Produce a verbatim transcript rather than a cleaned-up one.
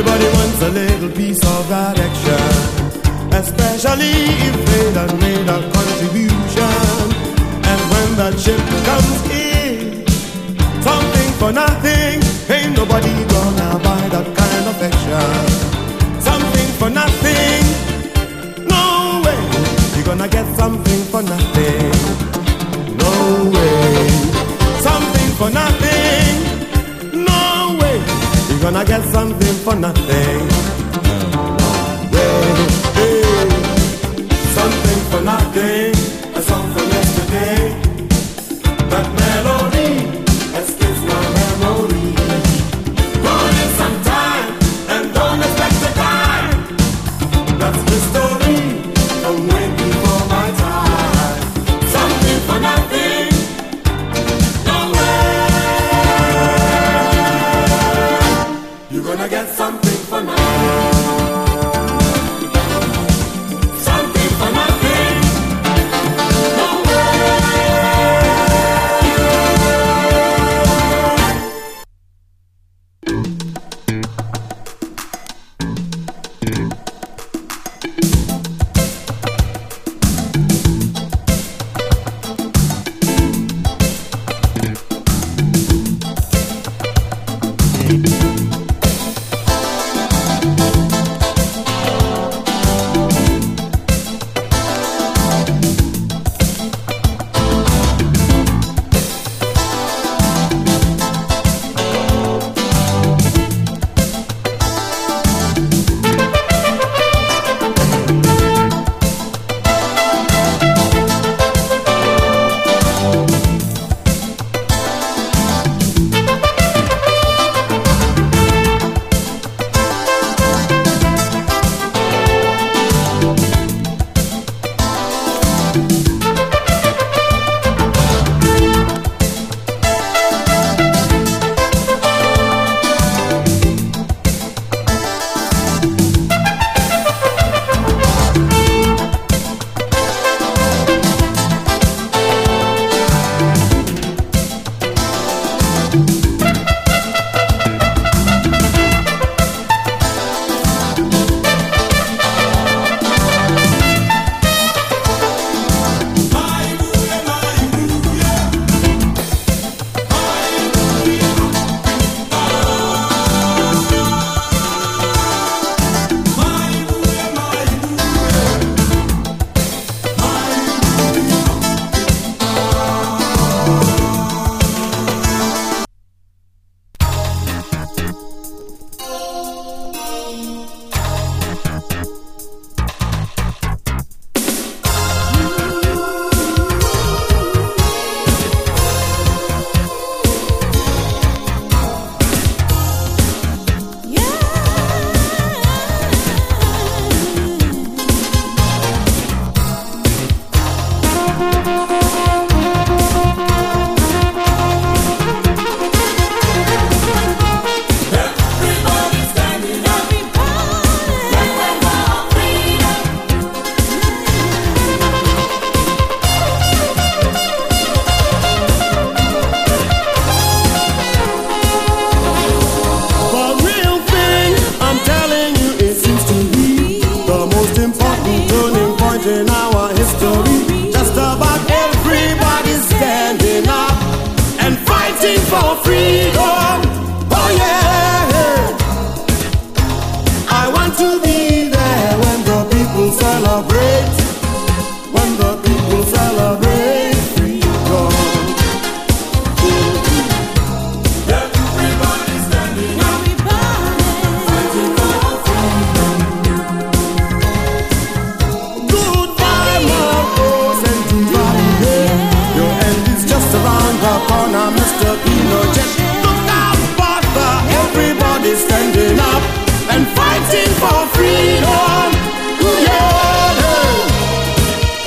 Everybody wants a little piece of that action, especially if they done made a contribution. And when that ship comes in, something for nothing, ain't nobody gonna buy that kind of action. Something for nothing, no way, you're gonna get something for nothing. No way, something for nothing.You're gonna get something for nothing. Hey, hey. Something for nothing. A song from yesterday. That melody escapes my memory. Don't need some time and don't expect the time. That's the story. I'm waiting for my time. Something for nothing.Gonna get something for now.